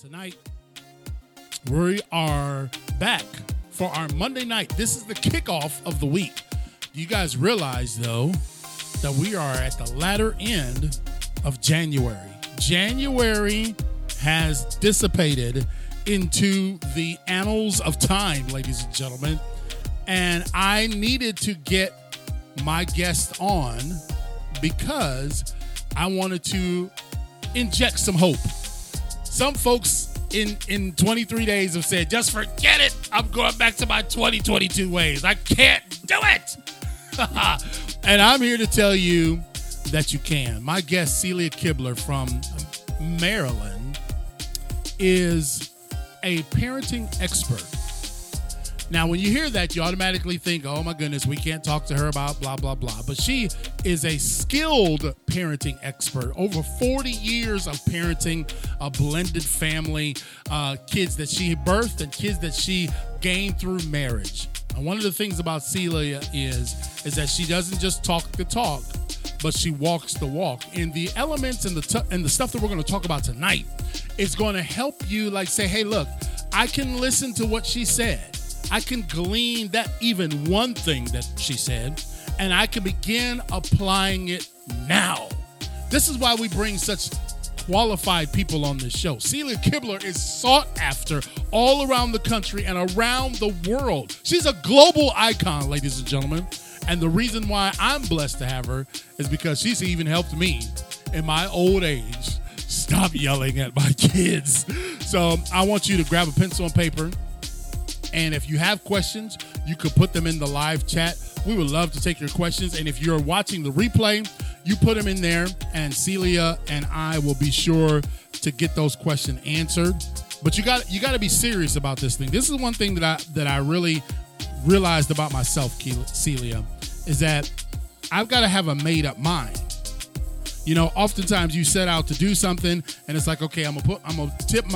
Tonight, we are back for our Monday night. This is the kickoff of the week. Do you guys realize, though, that we are at the latter end of January? January has dissipated into the annals of time, ladies and gentlemen. And I needed to get my guest on because I wanted to inject some hope. Some folks in 23 days have said, just forget it. I'm going back to my 2022 ways. I can't do it. And I'm here to tell you that you can. My guest, Celia Kibler from Maryland, is a parenting expert. Now, when you hear that, you automatically think, oh, my goodness, we can't talk to her about blah, blah, blah. But she is a skilled parenting expert. Over 40 years of parenting a blended family, kids that she birthed and kids that she gained through marriage. And one of the things about Celia is that she doesn't just talk the talk, but she walks the walk. And the elements and the stuff that we're going to talk about tonight is going to help you, like, say, hey, look, I can listen to what she said. I can glean that even one thing that she said, and I can begin applying it now. This is why we bring such qualified people on this show. Celia Kibler is sought after all around the country and around the world. She's a global icon, ladies and gentlemen. And the reason why I'm blessed to have her is because she's even helped me in my old age stop yelling at my kids. So I want you to grab a pencil and paper. And if you have questions, you could put them in the live chat. We would love to take your questions. And if you're watching the replay, you put them in there, and Celia and I will be sure to get those questions answered. But you got to be serious about this thing. This is one thing that I really realized about myself, Celia, is that I've got to have a made-up mind. You know, oftentimes you set out to do something and it's like, okay, I'm gonna dip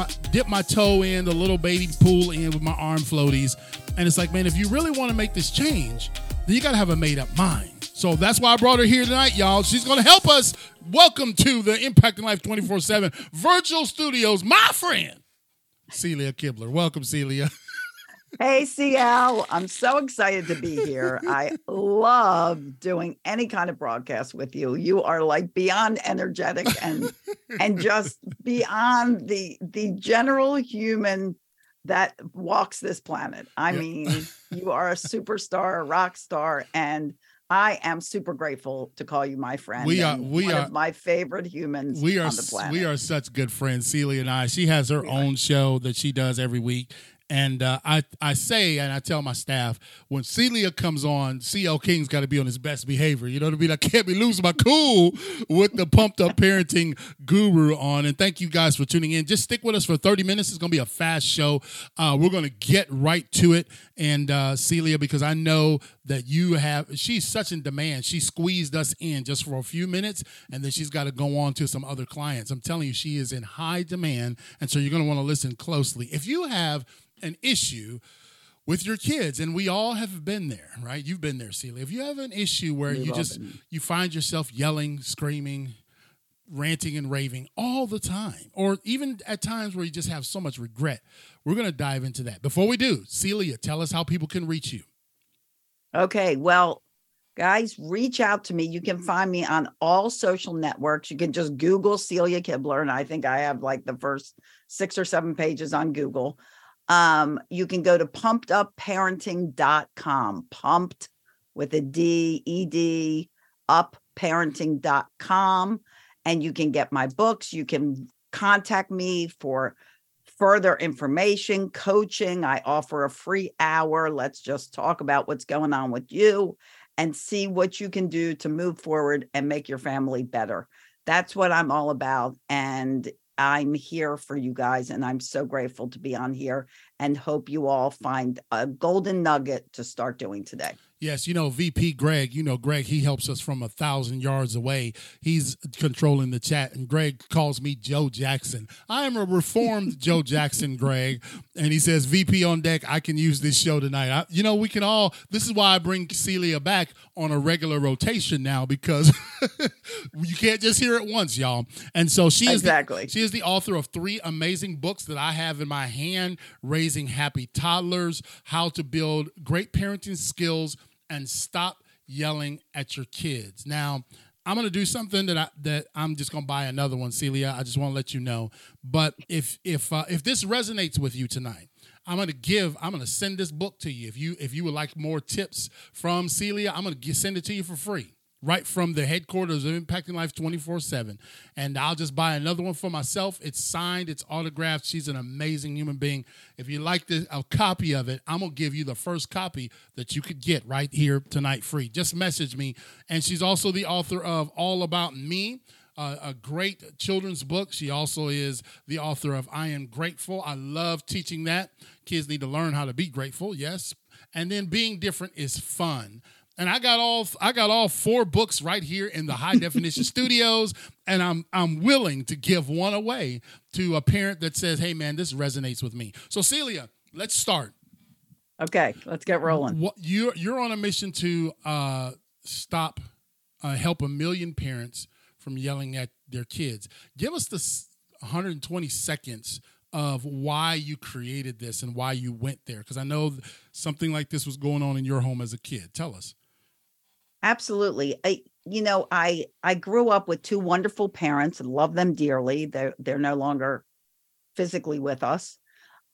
my toe in the little baby pool in with my arm floaties. And it's like, man, if you really want to make this change, then you gotta have a made up mind. So that's why I brought her here tonight, y'all. She's gonna help us. Welcome to the Impacting Life 24/7 virtual studios, my friend, Celia Kibler. Welcome, Celia. Hey, CL, I'm so excited to be here. I love doing any kind of broadcast with you. You are like beyond energetic and just beyond the general human that walks this planet. I mean, you are a superstar, a rock star, and I am super grateful to call you my friend. We are one of my favorite humans on the planet. We are such good friends, Celia and I. She has her own show that she does every week. And I say, and I tell my staff, when Celia comes on, CL King's got to be on his best behavior. You know what I mean? I can't be losing my cool with the Pumped Up Parenting guru on. And thank you guys for tuning in. Just stick with us for 30 minutes. It's going to be a fast show. We're going to get right to it. And Celia, because I know that she's such in demand. She squeezed us in just for a few minutes, and then she's got to go on to some other clients. I'm telling you, she is in high demand. And so you're going to want to listen closely. If you have an issue with your kids, and we all have been there, right? You've been there, Celia. If you have an issue where you find yourself yelling, screaming, ranting and raving all the time, or even at times where you just have so much regret, we're going to dive into that. Before we do, Celia, tell us how people can reach you. Okay, well, guys, reach out to me. You can find me on all social networks. You can just Google Celia Kibler, and I think I have like the first 6 or 7 pages on Google. You can go to PumpedUpParenting.com, pumped with a D, E-D, up parenting.com. And you can get my books. You can contact me for further information, coaching. I offer a free hour. Let's just talk about what's going on with you and see what you can do to move forward and make your family better. That's what I'm all about. And I'm here for you guys, and I'm so grateful to be on here and hope you all find a golden nugget to start doing today. Yes, VP Greg, Greg, he helps us from 1,000 yards away. He's controlling the chat, and Greg calls me Joe Jackson. I am a reformed Joe Jackson, Greg, and he says, VP on deck, I can use this show tonight. We can all, this is why I bring Celia back on a regular rotation now, because you can't just hear it once, y'all. And so she is, she is the author of 3 amazing books that I have in my hand: Raising Happy Toddlers, How to Build Great Parenting Skills, and Stop Yelling at Your Kids. Now, I'm going to do something that I'm just going to buy another one, Celia. I just want to let you know. But if this resonates with you tonight, I'm going to send this book to you. If you would like more tips from Celia, I'm going to send it to you for free, right from the headquarters of Impacting Life 24/7. And I'll just buy another one for myself. It's signed, it's autographed. She's an amazing human being. If you like a copy of it, I'm going to give you the first copy that you could get right here tonight free. Just message me. And she's also the author of All About Me, a great children's book. She also is the author of I Am Grateful. I love teaching that. Kids need to learn how to be grateful, yes. And then Being Different is Fun. And I got all 4 books right here in the High Definition Studios, and I'm willing to give one away to a parent that says, "Hey man, this resonates with me." So Celia, let's start. Okay, let's get rolling. You're on a mission to help 1 million parents from yelling at their kids. Give us the 120 seconds of why you created this and why you went there, because I know something like this was going on in your home as a kid. Tell us. Absolutely. I grew up with 2 wonderful parents and love them dearly. They're no longer physically with us.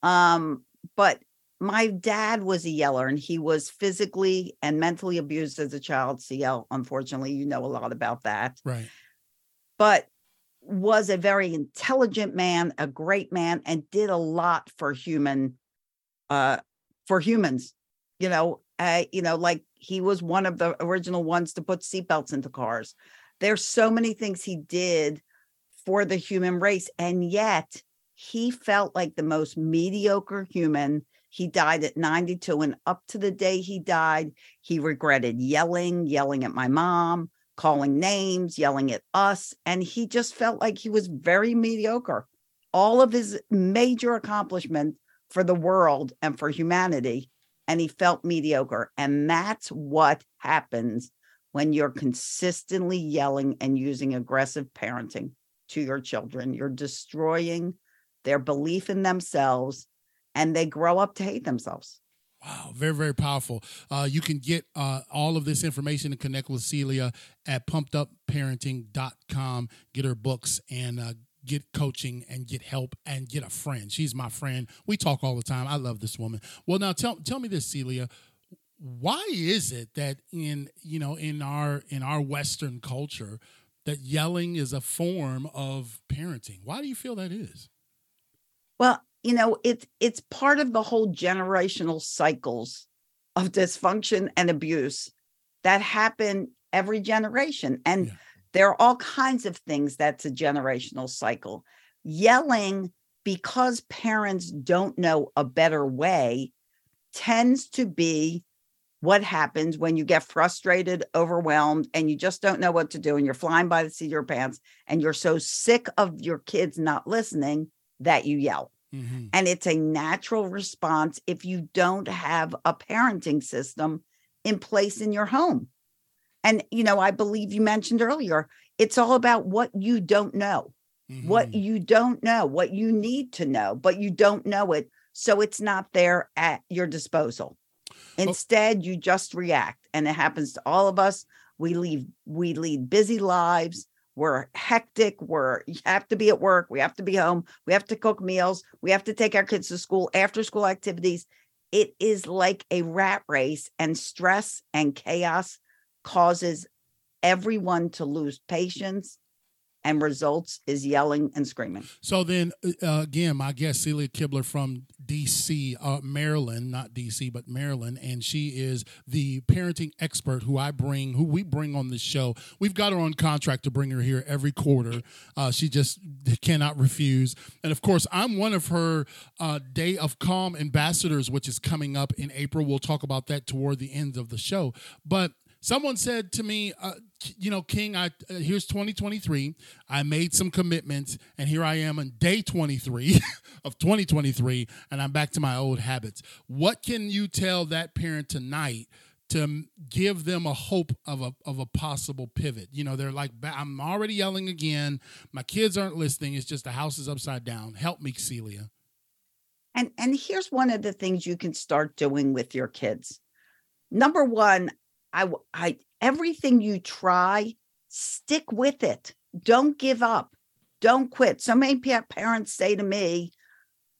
But my dad was a yeller, and he was physically and mentally abused as a child. CL, unfortunately, a lot about that. Right. But was a very intelligent man, a great man, and did a lot for humans. Like he was one of the original ones to put seatbelts into cars. There's so many things he did for the human race, and yet he felt like the most mediocre human. He died at 92, and up to the day he died, he regretted yelling at my mom, calling names, yelling at us, and he just felt like he was very mediocre. All of his major accomplishments for the world and for humanity, and he felt mediocre. And that's what happens when you're consistently yelling and using aggressive parenting to your children. You're destroying their belief in themselves, and they grow up to hate themselves. Wow, very, very powerful. You can get all of this information and connect with Celia at PumpedUpParenting.com. Get her books and get coaching and get help and get a friend. She's my friend. We talk all the time. I love this woman. Well, now tell me this, Celia. Why is it that in our Western culture that yelling is a form of parenting? Why do you feel that is? Well, it's part of the whole generational cycles of dysfunction and abuse that happen every generation. And there are all kinds of things that's a generational cycle. Yelling, because parents don't know a better way, tends to be what happens when you get frustrated, overwhelmed, and you just don't know what to do, and you're flying by the seat of your pants, and you're so sick of your kids not listening that you yell. Mm-hmm. And it's a natural response if you don't have a parenting system in place in your home. And, I believe you mentioned earlier, it's all about what you don't know, mm-hmm. What you need to know, but you don't know it. So it's not there at your disposal. Instead, you just react. And it happens to all of us. We lead busy lives. We're hectic. You have to be at work. We have to be home. We have to cook meals. We have to take our kids to school, after school activities. It is like a rat race, and stress and chaos causes everyone to lose patience and results is yelling and screaming. So then, again, my guest, Celia Kibler from D.C., Maryland, not D.C., but Maryland, and she is the parenting expert who we bring on the show. We've got her on contract to bring her here every quarter. She just cannot refuse. And, of course, I'm one of her Day of Calm ambassadors, which is coming up in April. We'll talk about that toward the end of the show. But someone said to me, King, here's 2023. I made some commitments, and here I am on day 23 of 2023, and I'm back to my old habits. What can you tell that parent tonight to give them a hope of a possible pivot? You know, they're like, I'm already yelling again. My kids aren't listening. It's just the house is upside down. Help me, Celia. And here's one of the things you can start doing with your kids. Number one, I everything you try, stick with it. Don't give up. Don't quit. So many parents say to me,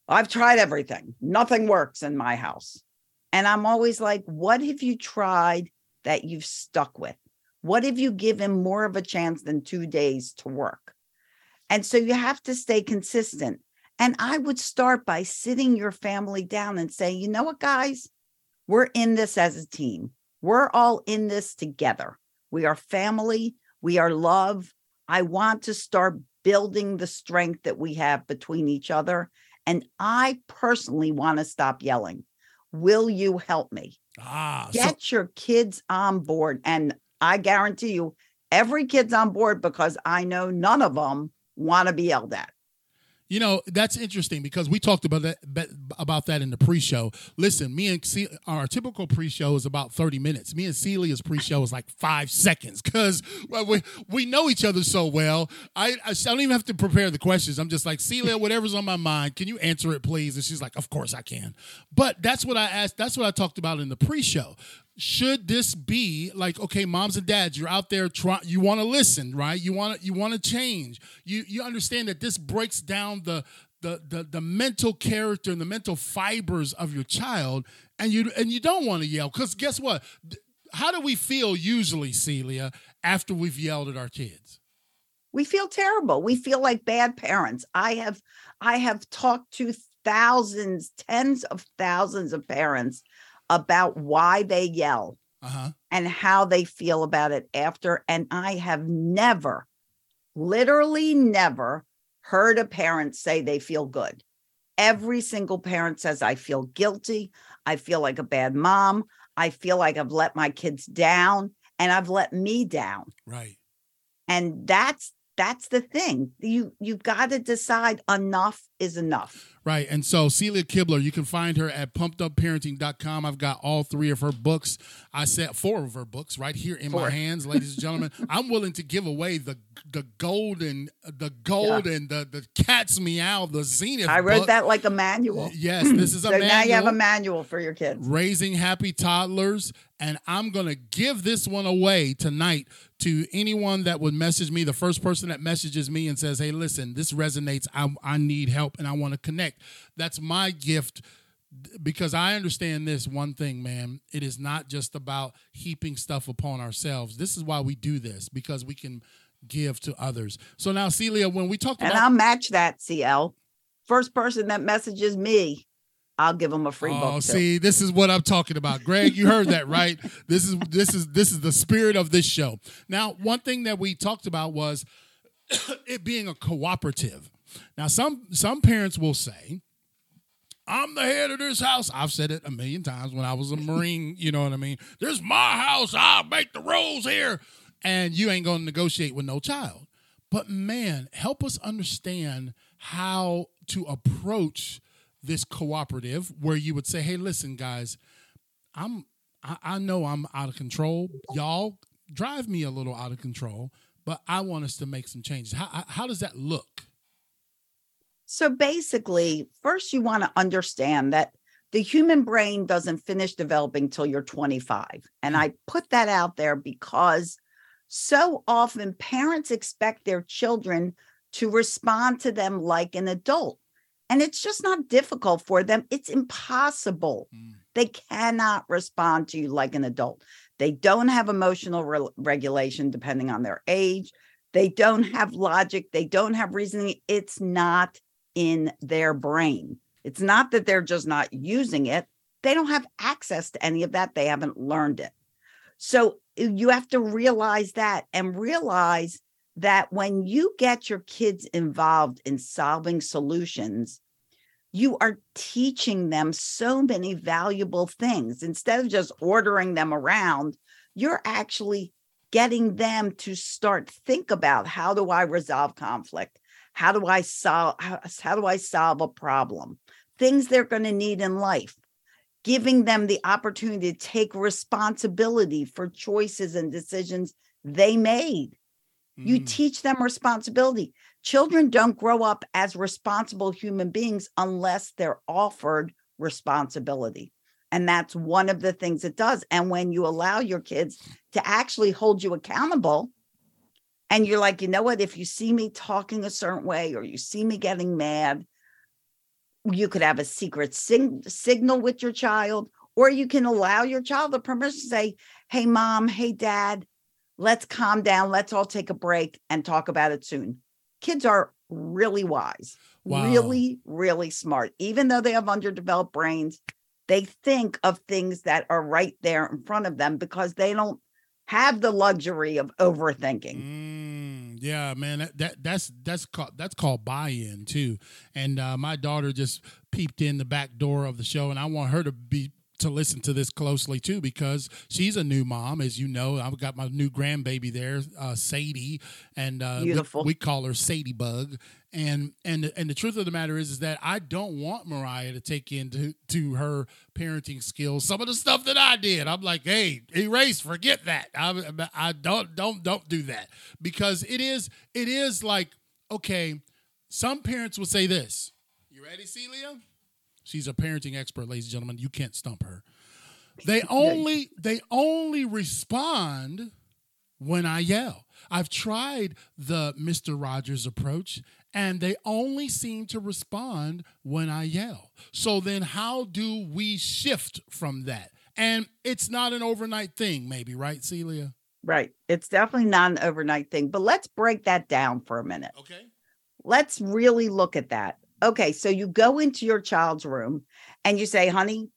I've tried everything. Nothing works in my house. And I'm always like, what have you tried that you've stuck with? What have you given more of a chance than 2 days to work? And so you have to stay consistent. And I would start by sitting your family down and say, you know what, guys, we're in this as a team. We're all in this together. We are family. We are love. I want to start building the strength that we have between each other. And I personally want to stop yelling. Will you help me? Get your kids on board. And I guarantee you, every kid's on board because I know none of them want to be yelled at. You know, that's interesting because we talked about that in the pre-show. Listen, me and our typical pre-show is about 30 minutes. Me and Celia's pre-show is like 5 seconds because we know each other so well. I don't even have to prepare the questions. I'm just like, Celia, whatever's on my mind, can you answer it, please? And she's like, of course I can. But that's what I asked. That's what I talked about in the pre-show. Should this be like, okay, moms and dads, you're out there trying, you want to listen, right? You want to change. You understand that this breaks down the mental character and the mental fibers of your child, and you don't want to yell because guess what? How do we feel usually, Celia, after we've yelled at our kids? We feel terrible. We feel like bad parents. I have talked to tens of thousands of parents about why they yell and how they feel about it after. And I have never, literally never heard a parent say they feel good. Every single parent says, I feel guilty. I feel like a bad mom. I feel like I've let my kids down and I've let me down. Right. And that's the thing. You got to decide enough is enough. Right. And so Celia Kibler, you can find her at PumpedUpParenting.com. I've got all three of her books. I said four of her books right here in my hands, ladies and gentlemen. I'm willing to give away the golden, the cat's meow, the Zenith. I read that like a manual. Yes, this is a manual. So now you have a manual for your kids. Raising Happy Toddlers. And I'm going to give this one away tonight to anyone that would message me, the first person that messages me and says, hey, listen, this resonates. I need help and I want to connect. That's my gift because I understand this one thing, man. It is not just about heaping stuff upon ourselves. This is why we do this, because we can give to others. So now, Celia, when we talk about... And I'll match that, CL. First person that messages me, I'll give them a free book. Oh, see, this is what I'm talking about. Greg, you heard that, right? This is the spirit of this show. Now, one thing that we talked about was it being a cooperative. Now, some parents will say, I'm the head of this house. I've said it a million times when I was a Marine, you know what I mean? This is my house. I make the rules here. And you ain't going to negotiate with no child. But, man, help us understand how to approach this cooperative where you would say, hey, listen, guys, I know I'm out of control. Y'all drive me a little out of control, but I want us to make some changes. How does that look? So basically, first you want to understand that the human brain doesn't finish developing till you're 25. And I put that out there because so often parents expect their children to respond to them like an adult. And it's just not difficult for them. It's impossible. Mm. They cannot respond to you like an adult. They don't have emotional regulation depending on their age. They don't have logic. They don't have reasoning. It's not in their brain. It's not that they're just not using it. They don't have access to any of that. They haven't learned it. So you have to realize that, and realize that when you get your kids involved in solving solutions, you are teaching them so many valuable things. Instead of just ordering them around, you're actually getting them to start think about, how do I resolve conflict? How do I solve a problem? Things they're going to need in life. Giving them the opportunity to take responsibility for choices and decisions they made. You teach them responsibility. Children don't grow up as responsible human beings unless they're offered responsibility. And that's one of the things it does. And when you allow your kids to actually hold you accountable, and you're like, you know what, if you see me talking a certain way, or you see me getting mad, you could have a secret signal with your child, or you can allow your child the permission to say, hey, mom, hey, dad, let's calm down. Let's all take a break and talk about it soon. Kids are really wise, really, really smart. Even though they have underdeveloped brains, they think of things that are right there in front of them because they don't have the luxury of overthinking. Yeah, man, that's called buy-in too. And my daughter just peeped in the back door of the show, and I want her to listen to this closely too, because she's a new mom, as you know. I've got my new grandbaby there, Sadie, and we call her Sadie Bug. And the truth of the matter is that I don't want Mariah to take into her parenting skills some of the stuff that I did. I'm like, hey, erase, forget that. I don't do that, because it is like, okay, some parents will say this. You ready, Celia? She's a parenting expert, ladies and gentlemen. You can't stump her. They only respond when I yell. I've tried the Mr. Rogers approach, and they only seem to respond when I yell. So then how do we shift from that? And it's not an overnight thing, maybe, right, Celia? Right. It's definitely not an overnight thing. But let's break that down for a minute. Okay. Let's really look at that. Okay, so you go into your child's room and you say, honey,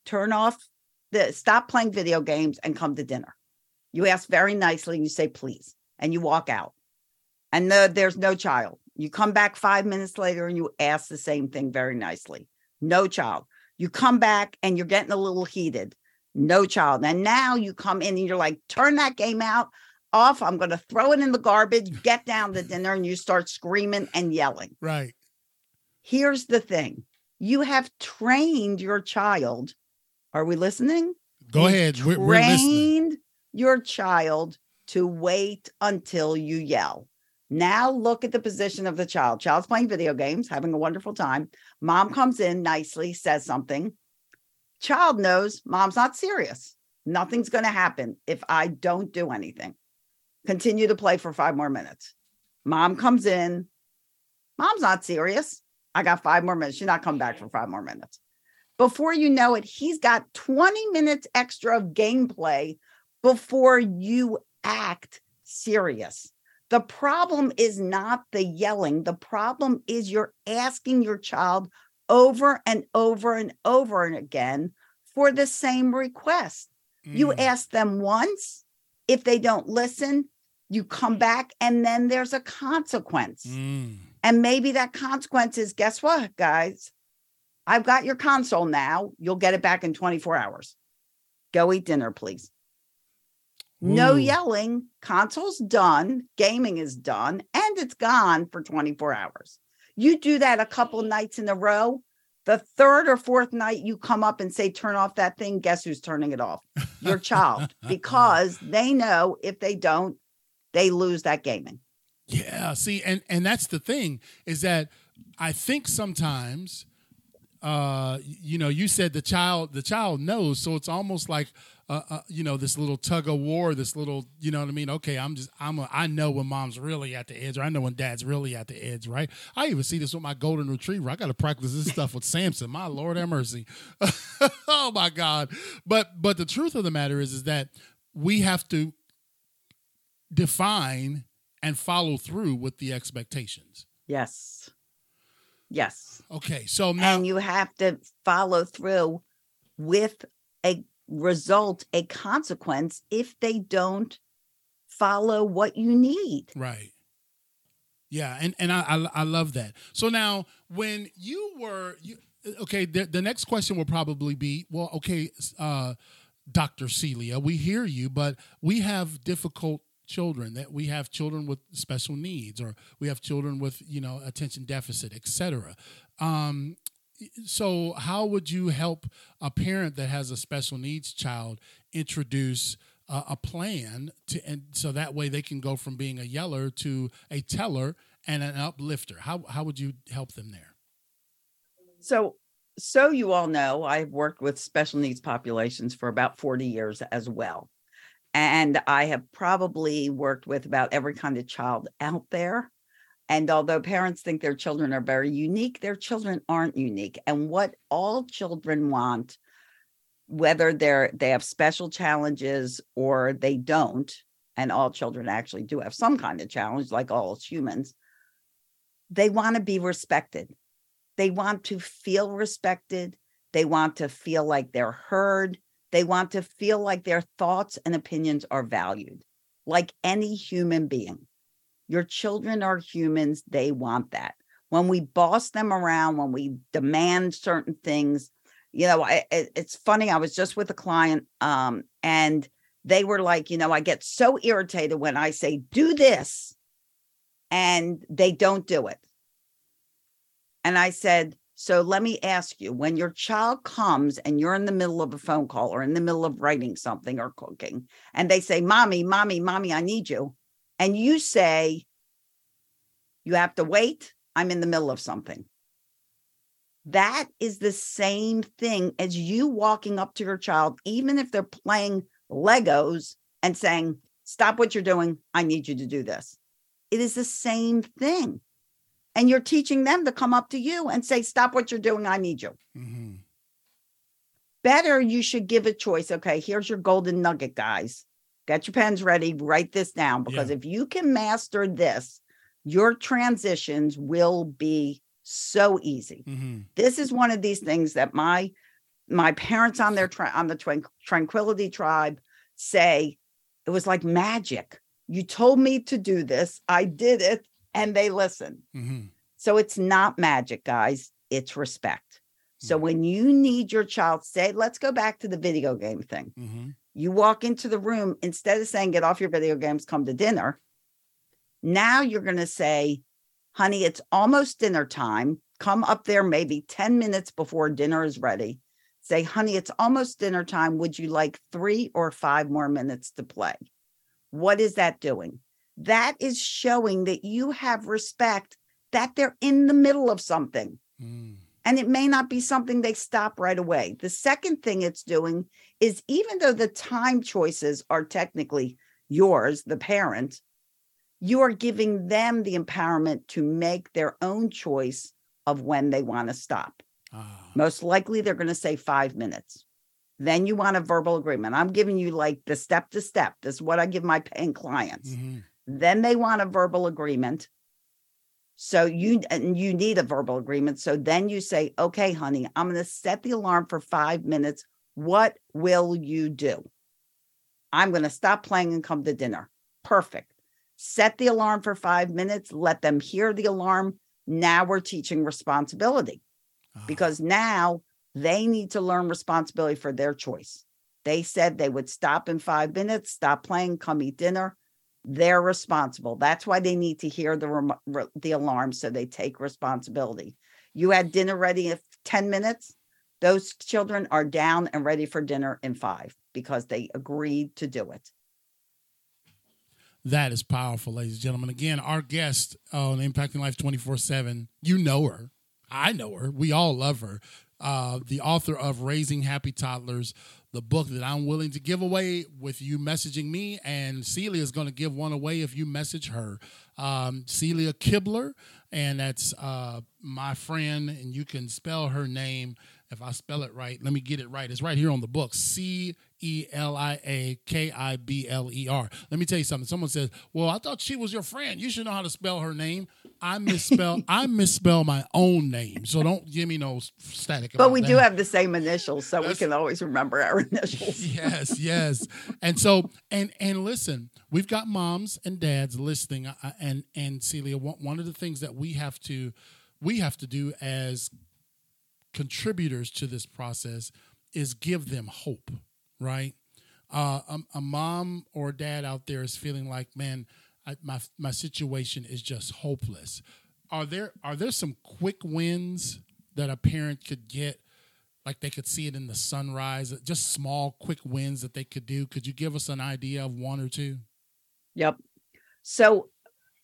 stop playing video games and come to dinner. You ask very nicely and you say, please. And you walk out. And there's no child. You come back 5 minutes later and you ask the same thing very nicely. No child. You come back and you're getting a little heated. No child. And now you come in and you're like, turn that game off. I'm going to throw it in the garbage, get down to dinner, and you start screaming and yelling. Right. Here's the thing. You have trained your child. Are we listening? Go ahead. We're listening. Your child to wait until you yell. Now look at the position of the child. Child's playing video games, having a wonderful time. Mom comes in nicely, says something. Child knows mom's not serious. Nothing's going to happen if I don't do anything. Continue to play for 5 more minutes. Mom comes in. Mom's not serious. I got 5 more minutes. She's not coming back for 5 more minutes. Before you know it, he's got 20 minutes extra of gameplay before you act serious. The problem is not the yelling. The problem is you're asking your child over and over and over again for the same request. You ask them once. If they don't listen, you come back, and then there's a consequence. And maybe that consequence is, guess what, guys? I've got your console now. You'll get it back in 24 hours. Go eat dinner, please. Ooh. No yelling. Console's done. Gaming is done. And it's gone for 24 hours. You do that a couple nights in a row. The third or fourth night, you come up and say, turn off that thing. Guess who's turning it off? Your child. Because they know if they don't, they lose that gaming. Yeah, see, and that's the thing, is that I think sometimes, you said the child knows, so it's almost like, this little tug of war, this little, you know what I mean? Okay, I know when mom's really at the edge, or I know when dad's really at the edge, right? I even see this with my golden retriever. I got to practice this stuff with Samson. My Lord have mercy. Oh my God. But the truth of the matter is that we have to define and follow through with the expectations. Yes. Yes. Okay. So now, and you have to follow through with a result, a consequence, if they don't follow what you need. Right. Yeah. And I love that. So now when you were, the next question will probably be, well, okay, Dr. Celia, we hear you, but we have difficult children, that we have children with special needs, or we have children with, attention deficit, et cetera. So how would you help a parent that has a special needs child introduce a plan to, and so that way they can go from being a yeller to a teller and an uplifter? How would you help them there? So you all know, I've worked with special needs populations for about 40 years as well. And I have probably worked with about every kind of child out there. And although parents think their children are very unique, their children aren't unique. And what all children want, whether they have special challenges or they don't, and all children actually do have some kind of challenge, like all humans, they want to be respected. They want to feel respected. They want to feel like they're heard. They want to feel like their thoughts and opinions are valued, like any human being. Your children are humans. They want that. When we boss them around, when we demand certain things, it's funny. I was just with a client and they were like, I get so irritated when I say, do this, and they don't do it. And I said, so let me ask you, when your child comes and you're in the middle of a phone call or in the middle of writing something or cooking, and they say, mommy, I need you. And you say, you have to wait. I'm in the middle of something. That is the same thing as you walking up to your child, even if they're playing Legos, and saying, stop what you're doing. I need you to do this. It is the same thing. And you're teaching them to come up to you and say, stop what you're doing. I need you. Mm-hmm. Better, you should give a choice. Okay, here's your golden nugget, guys. Get your pens ready. Write this down. Because if you can master this, your transitions will be so easy. Mm-hmm. This is one of these things that my parents on their Tranquility Tribe say, it was like magic. You told me to do this. I did it. And they listen. Mm-hmm. So it's not magic, guys. It's respect. Mm-hmm. So when you need your child, say, let's go back to the video game thing. Mm-hmm. You walk into the room, instead of saying, get off your video games, come to dinner. Now you're going to say, honey, it's almost dinner time. Come up there maybe 10 minutes before dinner is ready. Say, honey, it's almost dinner time. Would you like 3 or 5 more minutes to play? What is that doing? That is showing that you have respect, that they're in the middle of something. Mm. And it may not be something they stop right away. The second thing it's doing is, even though the time choices are technically yours, the parent, you are giving them the empowerment to make their own choice of when they want to stop. Most likely they're going to say 5 minutes. Then you want a verbal agreement. I'm giving you like the step to step. This is what I give my paying clients. Mm-hmm. Then they want a verbal agreement. So you need a verbal agreement. So then you say, okay, honey, I'm going to set the alarm for 5 minutes. What will you do? I'm going to stop playing and come to dinner. Perfect. Set the alarm for 5 minutes. Let them hear the alarm. Now we're teaching responsibility, because now they need to learn responsibility for their choice. They said they would stop in 5 minutes, stop playing, come eat dinner. They're responsible. That's why they need to hear the alarm, so they take responsibility. You had dinner ready in 10 minutes. Those children are down and ready for dinner in 5, because they agreed to do it. That is powerful, ladies and gentlemen. Again, our guest on Impacting Life 24/7, you know her. I know her. We all love her. The author of Raising Happy Toddlers, the book that I'm willing to give away with you messaging me, and Celia is going to give one away if you message her. Celia Kibler, and that's my friend, and you can spell her name if I spell it right, let me get it right. It's right here on the book, C-E-L-I-A-K-I-B-L-E-R. Let me tell you something. Someone says, well, I thought she was your friend. You should know how to spell her name. I misspell my own name, so don't give me no static about that. But we do have the same initials, so we can always remember our initials. Yes, yes. And so, and listen, we've got moms and dads listening, and Celia, one of the things that we have to do as contributors to this process is give them hope, right? A mom or dad out there is feeling like, man, my situation is just hopeless. Are there some quick wins that a parent could get, like they could see it in the sunrise, just small quick wins that they could do? Could you give us an idea of one or two? Yep. So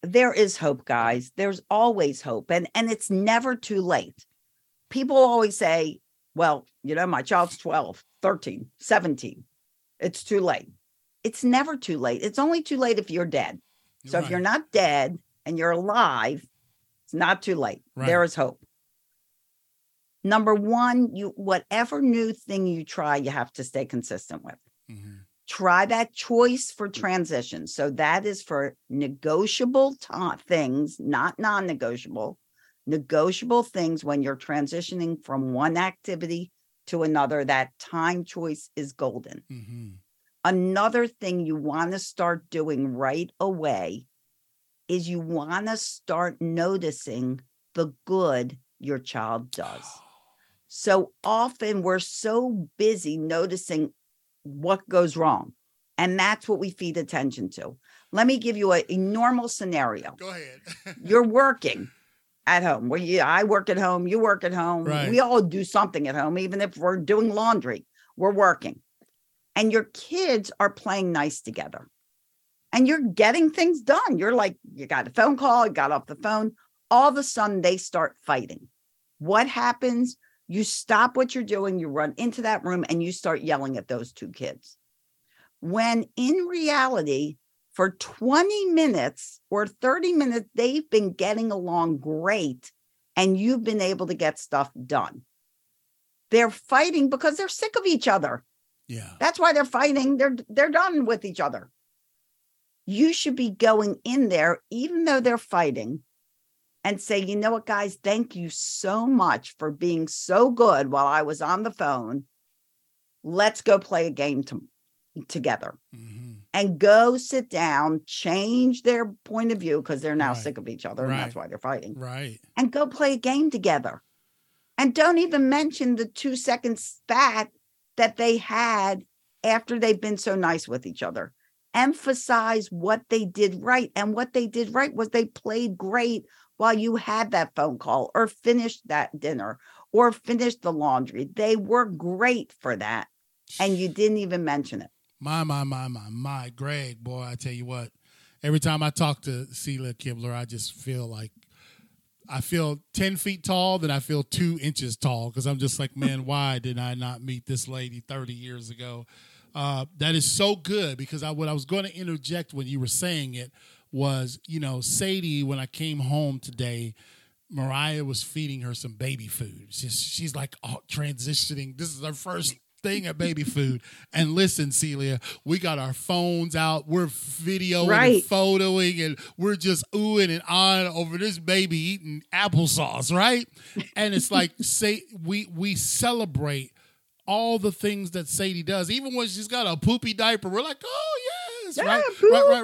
there is hope, guys. There's always hope, and it's never too late. People always say, well, you know, my child's 12, 13, 17. It's too late. It's never too late. It's only too late if you're dead. You're so right. If you're not dead and you're alive, it's not too late. Right. There is hope. Number one, whatever new thing you try, you have to stay consistent with. Mm-hmm. Try that choice for transition. So that is for negotiable things, not non-negotiable, negotiable things when you're transitioning from one activity to another. That time choice is golden. Mm-hmm. Another thing you want to start doing right away is you want to start noticing the good your child does. So often we're so busy noticing what goes wrong, and that's what we feed attention to. Let me give you a normal scenario. Go ahead. You're working at home. I work at home. You work at home. Right. We all do something at home, even if we're doing laundry. We're working. And your kids are playing nice together and you're getting things done. You're like, you got a phone call, you got off the phone. All of a sudden they start fighting. What happens? You stop what you're doing. You run into that room and you start yelling at those two kids. When in reality, for 20 minutes or 30 minutes, they've been getting along great and you've been able to get stuff done. They're fighting because they're sick of each other. Yeah. That's why they're fighting. They're done with each other. You should be going in there, even though they're fighting, and say, you know what, guys, thank you so much for being so good while I was on the phone. Let's go play a game together. Mm-hmm. And go sit down, change their point of view because they're now sick of each other. And that's why they're fighting. Right. And go play a game together. And don't even mention the 2 second spat that they had after they've been so nice with each other. Emphasize what they did right. And what they did right was they played great while you had that phone call or finished that dinner or finished the laundry. They were great for that. And you didn't even mention it. My, Greg, boy, I tell you what, every time I talk to Celia Kibler, I just feel like I feel 10 feet tall, then I feel 2 inches tall because I'm just like, man, why did I not meet this lady 30 years ago? That is so good because what I was going to interject when you were saying it was, you know, Sadie, when I came home today, Mariah was feeding her some baby food. She's like transitioning. This is her first thing at baby food. And listen, Celia, we got our phones out. We're videoing and photoing, and we're just oohing and ahhing over this baby eating applesauce, right? And it's like, say we celebrate all the things that Sadie does, even when she's got a poopy diaper. We're like, oh yes, yeah, right? Poop, right.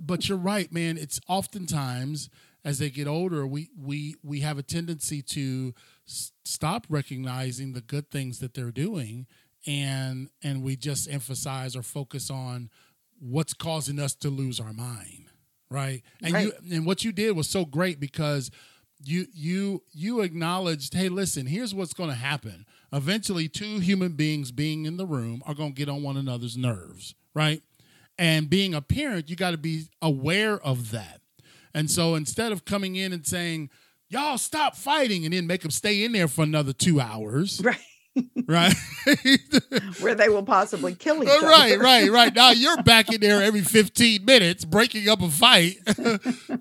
But you're right, man. It's oftentimes as they get older, we have a tendency to stop recognizing the good things that they're doing, and we just emphasize or focus on what's causing us to lose our mind, right? And what you did was so great because you acknowledged, hey, listen, here's what's going to happen. Eventually, two human beings being in the room are going to get on one another's nerves, right? And being a parent, you got to be aware of that. And so instead of coming in and saying, y'all stop fighting, and then make them stay in there for another 2 hours. Right. Where they will possibly kill each other. Right. Now you're back in there every 15 minutes breaking up a fight.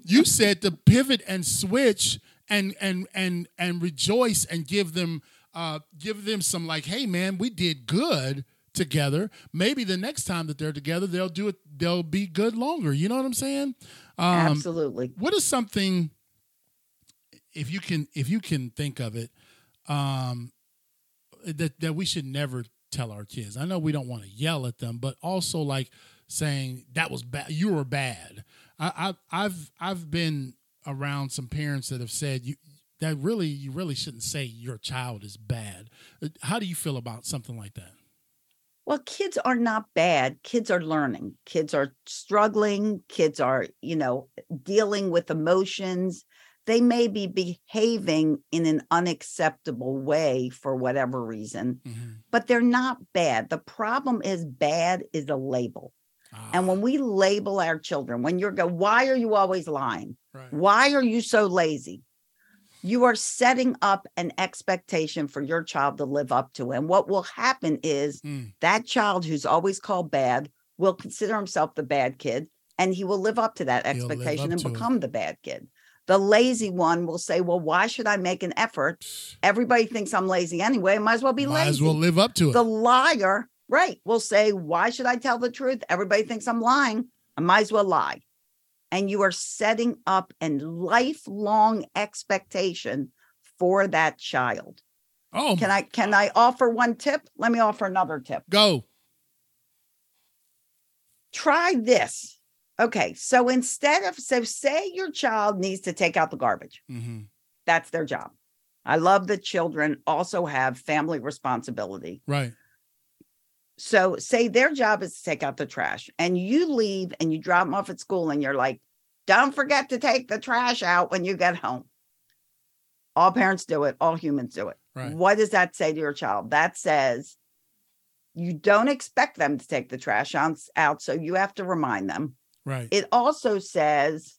You said to pivot and switch and rejoice and give them some, like, hey man, we did good together. Maybe the next time that they're together, they'll do it. They'll be good longer. You know what I'm saying? Absolutely. What is something, if you can think of it, that we should never tell our kids? I know we don't want to yell at them, but also like saying that was bad. You were bad. I've been around some parents that have said you really shouldn't say your child is bad. How do you feel about something like that? Well, kids are not bad. Kids are learning. Kids are struggling. Kids are, dealing with emotions. They may be behaving in an unacceptable way for whatever reason, mm-hmm. but they're not bad. The problem is bad is a label. Ah. And when we label our children, when you go, why are you always lying? Right. Why are you so lazy? You are setting up an expectation for your child to live up to. And what will happen is that child who's always called bad will consider himself the bad kid, and he will live up to that expectation and become the bad kid. The lazy one will say, well, why should I make an effort? Everybody thinks I'm lazy anyway. I might as well be lazy. Might as well live up to it. The liar, right, will say, why should I tell the truth? Everybody thinks I'm lying. I might as well lie. And you are setting up a lifelong expectation for that child. Oh, can I offer one tip? Let me offer another tip. Go. Try this. Okay, so say your child needs to take out the garbage. Mm-hmm. That's their job. I love that children also have family responsibility. Right. So say their job is to take out the trash, and you leave and you drop them off at school, and you're like, don't forget to take the trash out when you get home. All parents do it. All humans do it. Right. What does that say to your child? That says you don't expect them to take the trash out, so you have to remind them. Right. It also says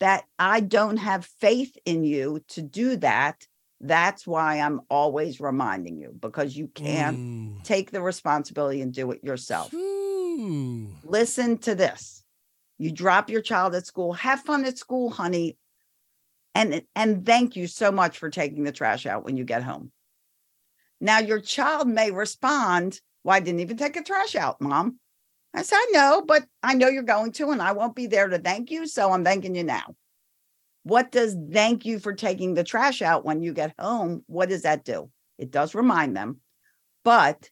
that I don't have faith in you to do that. That's why I'm always reminding you, because you can't take the responsibility and do it yourself. Ooh. Listen to this. You drop your child at school. Have fun at school, honey. And thank you so much for taking the trash out when you get home. Now, your child may respond, well, I didn't even take the trash out, Mom. I said, I know, but I know you're going to, and I won't be there to thank you. So I'm thanking you now. What does thank you for taking the trash out when you get home? What does that do? It does remind them, but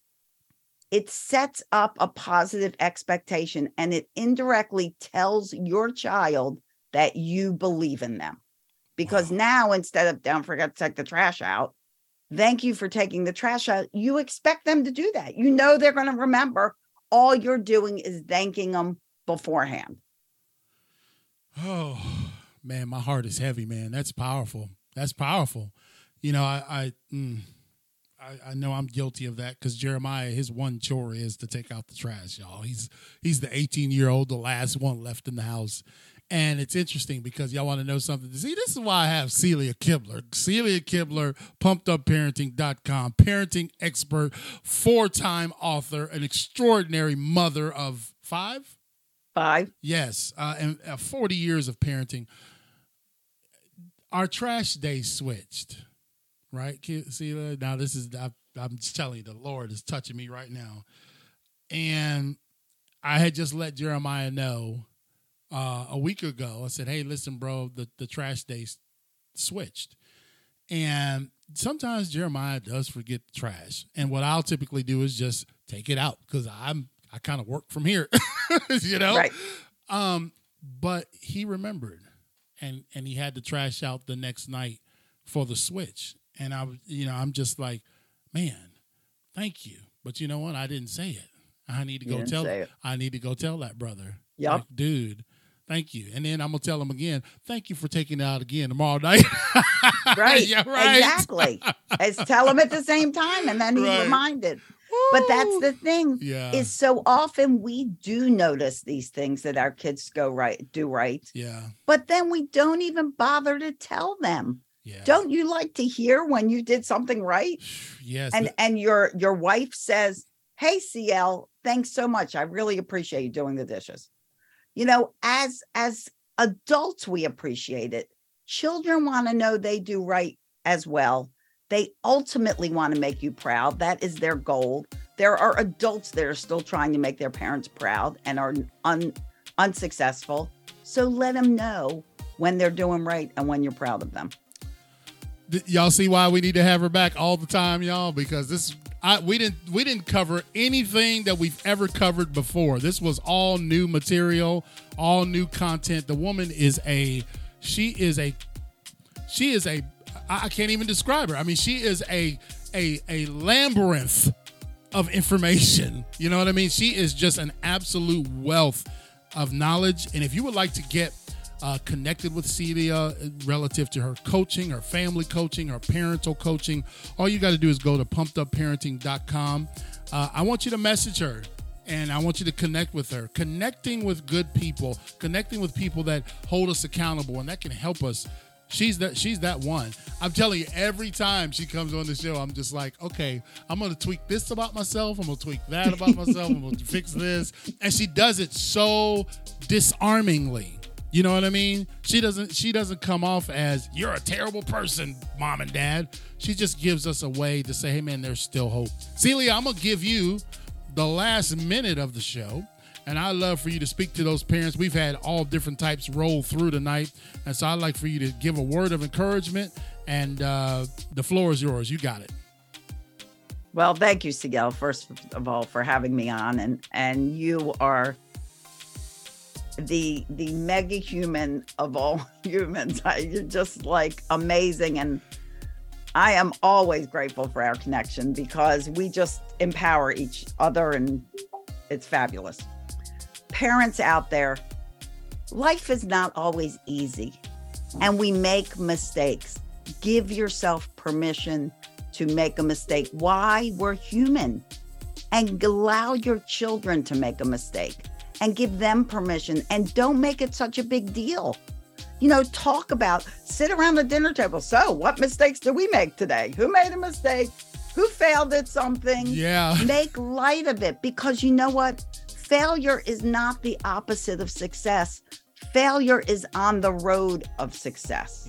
it sets up a positive expectation, and it indirectly tells your child that you believe in them. Because now, instead of don't forget to take the trash out, thank you for taking the trash out, you expect them to do that. You know they're going to remember. All you're doing is thanking them beforehand. Oh. Man, my heart is heavy, man. That's powerful. That's powerful. I know I'm guilty of that, because Jeremiah, his one chore is to take out the trash, y'all. He's the 18-year-old, the last one left in the house. And it's interesting, because y'all want to know something. See, this is why I have Celia Kibler. Celia Kibler, PumpedUpParenting.com, parenting expert, four-time author, an extraordinary mother of five. Yes. And 40 years of parenting. Our trash day switched, right? See, now this is, I'm just telling you, the Lord is touching me right now. And I had just let Jeremiah know a week ago. I said, hey, listen, bro, the trash day switched. And sometimes Jeremiah does forget the trash. And what I'll typically do is just take it out, because I kind of work from here, Right. But he remembered, and he had the trash out the next night for the switch. And I'm just like, man, thank you. But you know what? I didn't say it. I need to go tell that brother. Yep. Like, dude, thank you. And then I'm gonna tell him again, thank you for taking it out again tomorrow night. Right. Yeah, right. Exactly. Tell him at the same time, and then he's reminded. But that's the thing, is so often we do notice these things that our kids do right. Yeah. But then we don't even bother to tell them. Yeah. Don't you like to hear when you did something right? Yes. And your wife says, hey, CL, thanks so much. I really appreciate you doing the dishes. As adults, we appreciate it. Children want to know they do right as well. They ultimately want to make you proud. That is their goal. There are adults that are still trying to make their parents proud and are unsuccessful. So let them know when they're doing right and when you're proud of them. Y'all see why we need to have her back all the time, y'all, because this we didn't cover anything that we've ever covered before. This was all new material, all new content. The woman is she is a I can't even describe her. I mean, she is a labyrinth of information. You know what I mean? She is just an absolute wealth of knowledge. And if you would like to get connected with Celia relative to her coaching, her family coaching, her parental coaching, all you got to do is go to PumpedUpParenting.com. I want you to message her. And I want you to connect with her. Connecting with good people, connecting with people that hold us accountable and that can help us. She's that one. I'm telling you, every time she comes on the show, I'm just like, okay, I'm going to tweak this about myself. I'm going to tweak that about myself. I'm going to fix this. And she does it so disarmingly. You know what I mean? She doesn't come off as, you're a terrible person, mom and dad. She just gives us a way to say, hey, man, there's still hope. Celia, I'm going to give you the last minute of the show. And I'd love for you to speak to those parents. We've had all different types roll through tonight. And so I'd like for you to give a word of encouragement. And the floor is yours. You got it. Well, thank you, Celia, first of all, for having me on. And you are the mega human of all humans. You're just like amazing. And I am always grateful for our connection because we just empower each other and it's fabulous. Parents out there, life is not always easy and we make mistakes. Give yourself permission to make a mistake. Why? We're human. And allow your children to make a mistake and give them permission and don't make it such a big deal. You know, talk about, sit around the dinner table. So what mistakes do we make today? Who made a mistake? Who failed at something? Yeah. Make light of it because you know what? Failure is not the opposite of success. Failure is on the road of success.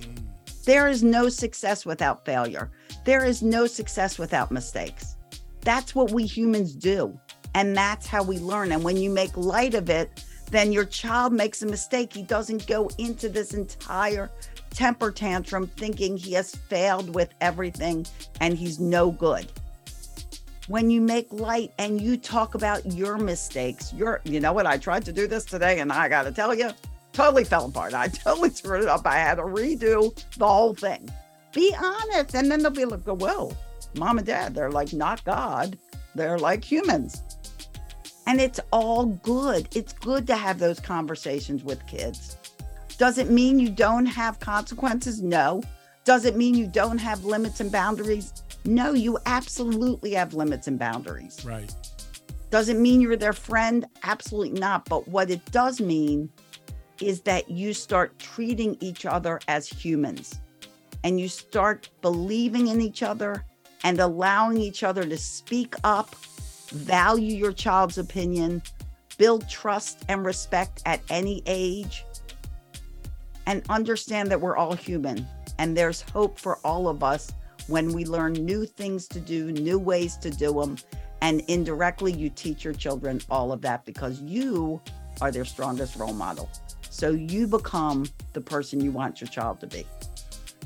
There is no success without failure. There is no success without mistakes. That's what we humans do. And that's how we learn. And when you make light of it, then your child makes a mistake. He doesn't go into this entire temper tantrum thinking he has failed with everything and he's no good. When you make light and you talk about your mistakes, you know what, I tried to do this today and I gotta tell you, totally fell apart. I totally screwed it up. I had to redo the whole thing. Be honest. And then they'll be like, whoa, mom and dad, they're like not God. They're like humans. And it's all good. It's good to have those conversations with kids. Does it mean you don't have consequences? No. Does it mean you don't have limits and boundaries? No, you absolutely have limits and boundaries. Right. Does it mean you're their friend? Absolutely not. But what it does mean is that you start treating each other as humans and you start believing in each other and allowing each other to speak up, value your child's opinion, build trust and respect at any age, and understand that we're all human and there's hope for all of us when we learn new things to do, new ways to do them. And indirectly, you teach your children all of that because you are their strongest role model. So you become the person you want your child to be.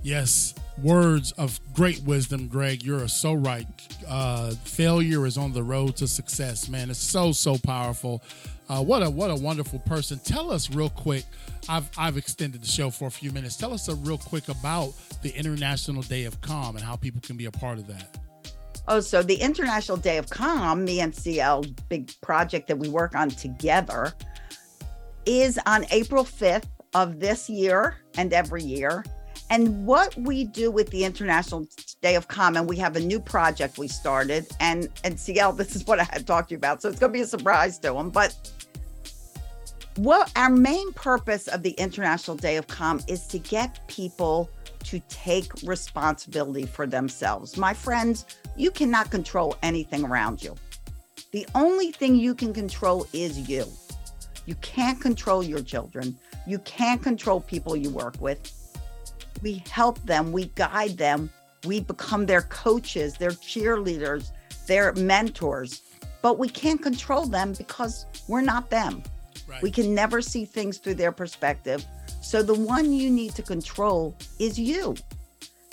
Yes. Words of great wisdom, Greg. You're so right. Failure is on the road to success, man. It's so powerful. What a wonderful person. Tell us real quick. I've extended the show for a few minutes. Tell us real quick about the International Day of Calm and how people can be a part of that. Oh, so the International Day of Calm, the NCL big project that we work on together, is on April 5th of this year and every year. And what we do with the International Day of Calm, and we have a new project we started, and Celia, this is what I had talked to you about, so it's going to be a surprise to them. But what our main purpose of the International Day of Calm is to get people to take responsibility for themselves. My friends, you cannot control anything around you. The only thing you can control is you. You can't control your children. You can't control people you work with. We help them, we guide them, we become their coaches, their cheerleaders, their mentors, but we can't control them because we're not them. Right. We can never see things through their perspective. So the one you need to control is you.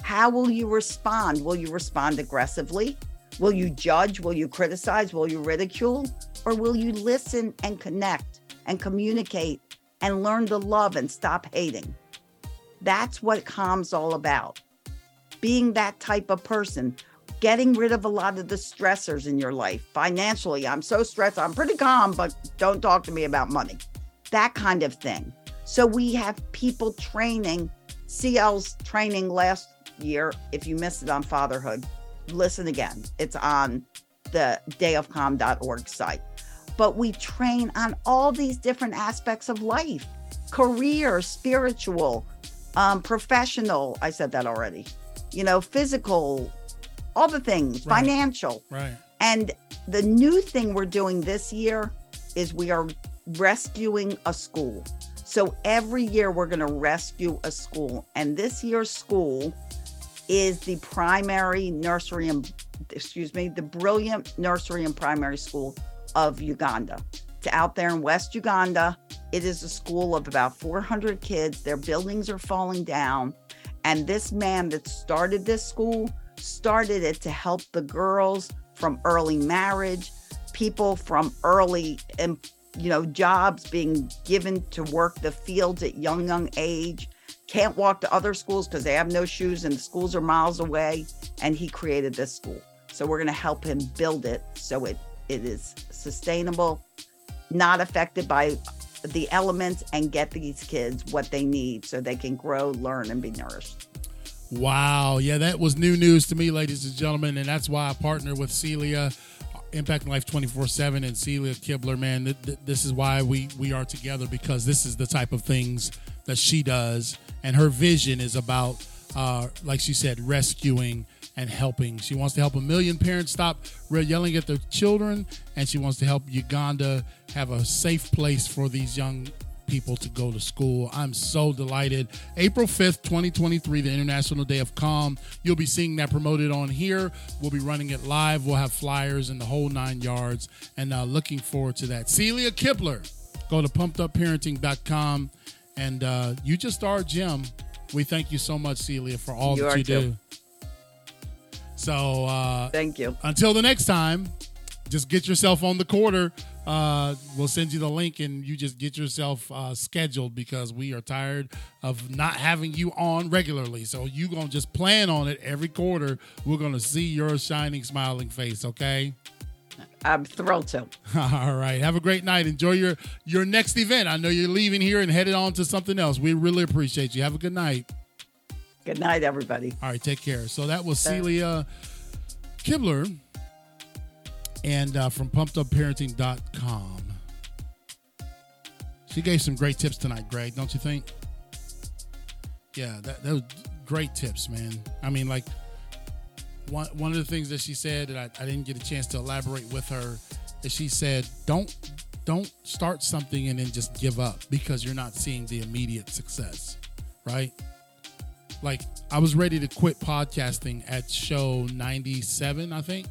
How will you respond? Will you respond aggressively? Will you judge? Will you criticize? Will you ridicule? Or will you listen and connect and communicate and learn to love and stop hating? That's what calm's all about. Being that type of person, getting rid of a lot of the stressors in your life. Financially, I'm so stressed, I'm pretty calm, but don't talk to me about money. That kind of thing. So we have people training, CL's training last year. If you missed it on fatherhood, listen again. It's on the dayofcalm.org site. But we train on all these different aspects of life, career, spiritual, professional, I said that already, physical, all the things, right. Financial. Right. And the new thing we're doing this year is we are rescuing a school. So every year we're going to rescue a school. And this year's school is the the Brilliant Nursery and Primary School of Uganda. It's out there in West Uganda. It is a school of about 400 kids. Their buildings are falling down. And this man that started this school started it to help the girls from early marriage, people from early, jobs being given to work the fields at young age, can't walk to other schools because they have no shoes and the schools are miles away. And he created this school. So we're going to help him build it so it is sustainable, not affected by the elements, and get these kids what they need so they can grow, learn, and be nourished. Wow. Yeah, that was new news to me, ladies and gentlemen. And that's why I partner with Celia, Impacting Life 24/7, and Celia Kibler. Man, this is why we are together, because this is the type of things that she does. And her vision is about, like she said, rescuing and helping. She wants to help 1 million parents stop yelling at their children, and she wants to help Uganda have a safe place for these young people to go to school. I'm so delighted. April 5th, 2023, the International Day of Calm. You'll be seeing that promoted on here. We'll be running it live. We'll have flyers and the whole 9 yards, and looking forward to that. Celia Kibler, go to PumpedUpParenting.com, and you just are a gem. We thank you so much, Celia, for all that you do. So thank you. Until the next time, just get yourself on the quarter. We'll send you the link, and you just get yourself scheduled, because we are tired of not having you on regularly. So you going to just plan on it every quarter. We're going to see your shining, smiling face, okay? I'm thrilled to. All right. Have a great night. Enjoy your next event. I know you're leaving here and headed on to something else. We really appreciate you. Have a good night. Good night, everybody. All right, take care. So that was Celia Kibler, and from PumpedUpParenting.com. She gave some great tips tonight, Greg, don't you think? Yeah, that was great tips, man. I mean, like, one of the things that she said that I didn't get a chance to elaborate with her is she said, don't start something and then just give up because you're not seeing the immediate success, right? Like, I was ready to quit podcasting at show 97, I think.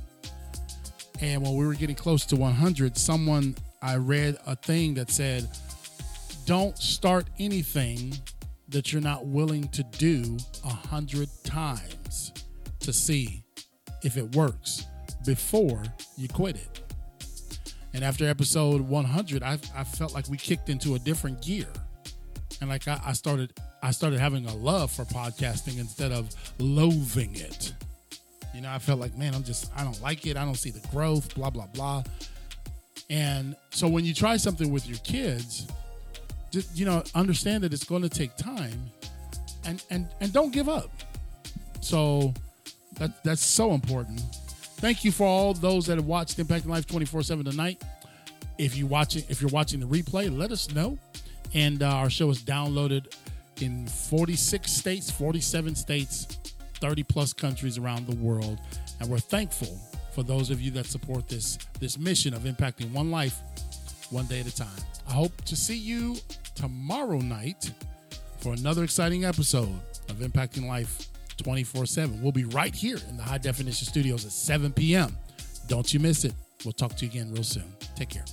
And when we were getting close to 100, I read a thing that said, don't start anything that you're not willing to do 100 times to see if it works before you quit it. And after episode 100, I felt like we kicked into a different gear. And like I started having a love for podcasting instead of loathing it. I felt like, man, I don't like it. I don't see the growth, blah, blah, blah. And so when you try something with your kids, just, understand that it's going to take time and don't give up. So that's so important. Thank you for all those that have watched Impacting Life 24/7 tonight. If you're watching the replay, let us know. And our show is downloaded in 46 states, 47 states, 30-plus countries around the world. And we're thankful for those of you that support this mission of impacting one life, one day at a time. I hope to see you tomorrow night for another exciting episode. of Impacting Life 24/7. We'll be right here in the High Definition Studios at 7 p.m. Don't you miss it. We'll talk to you again real soon. Take care.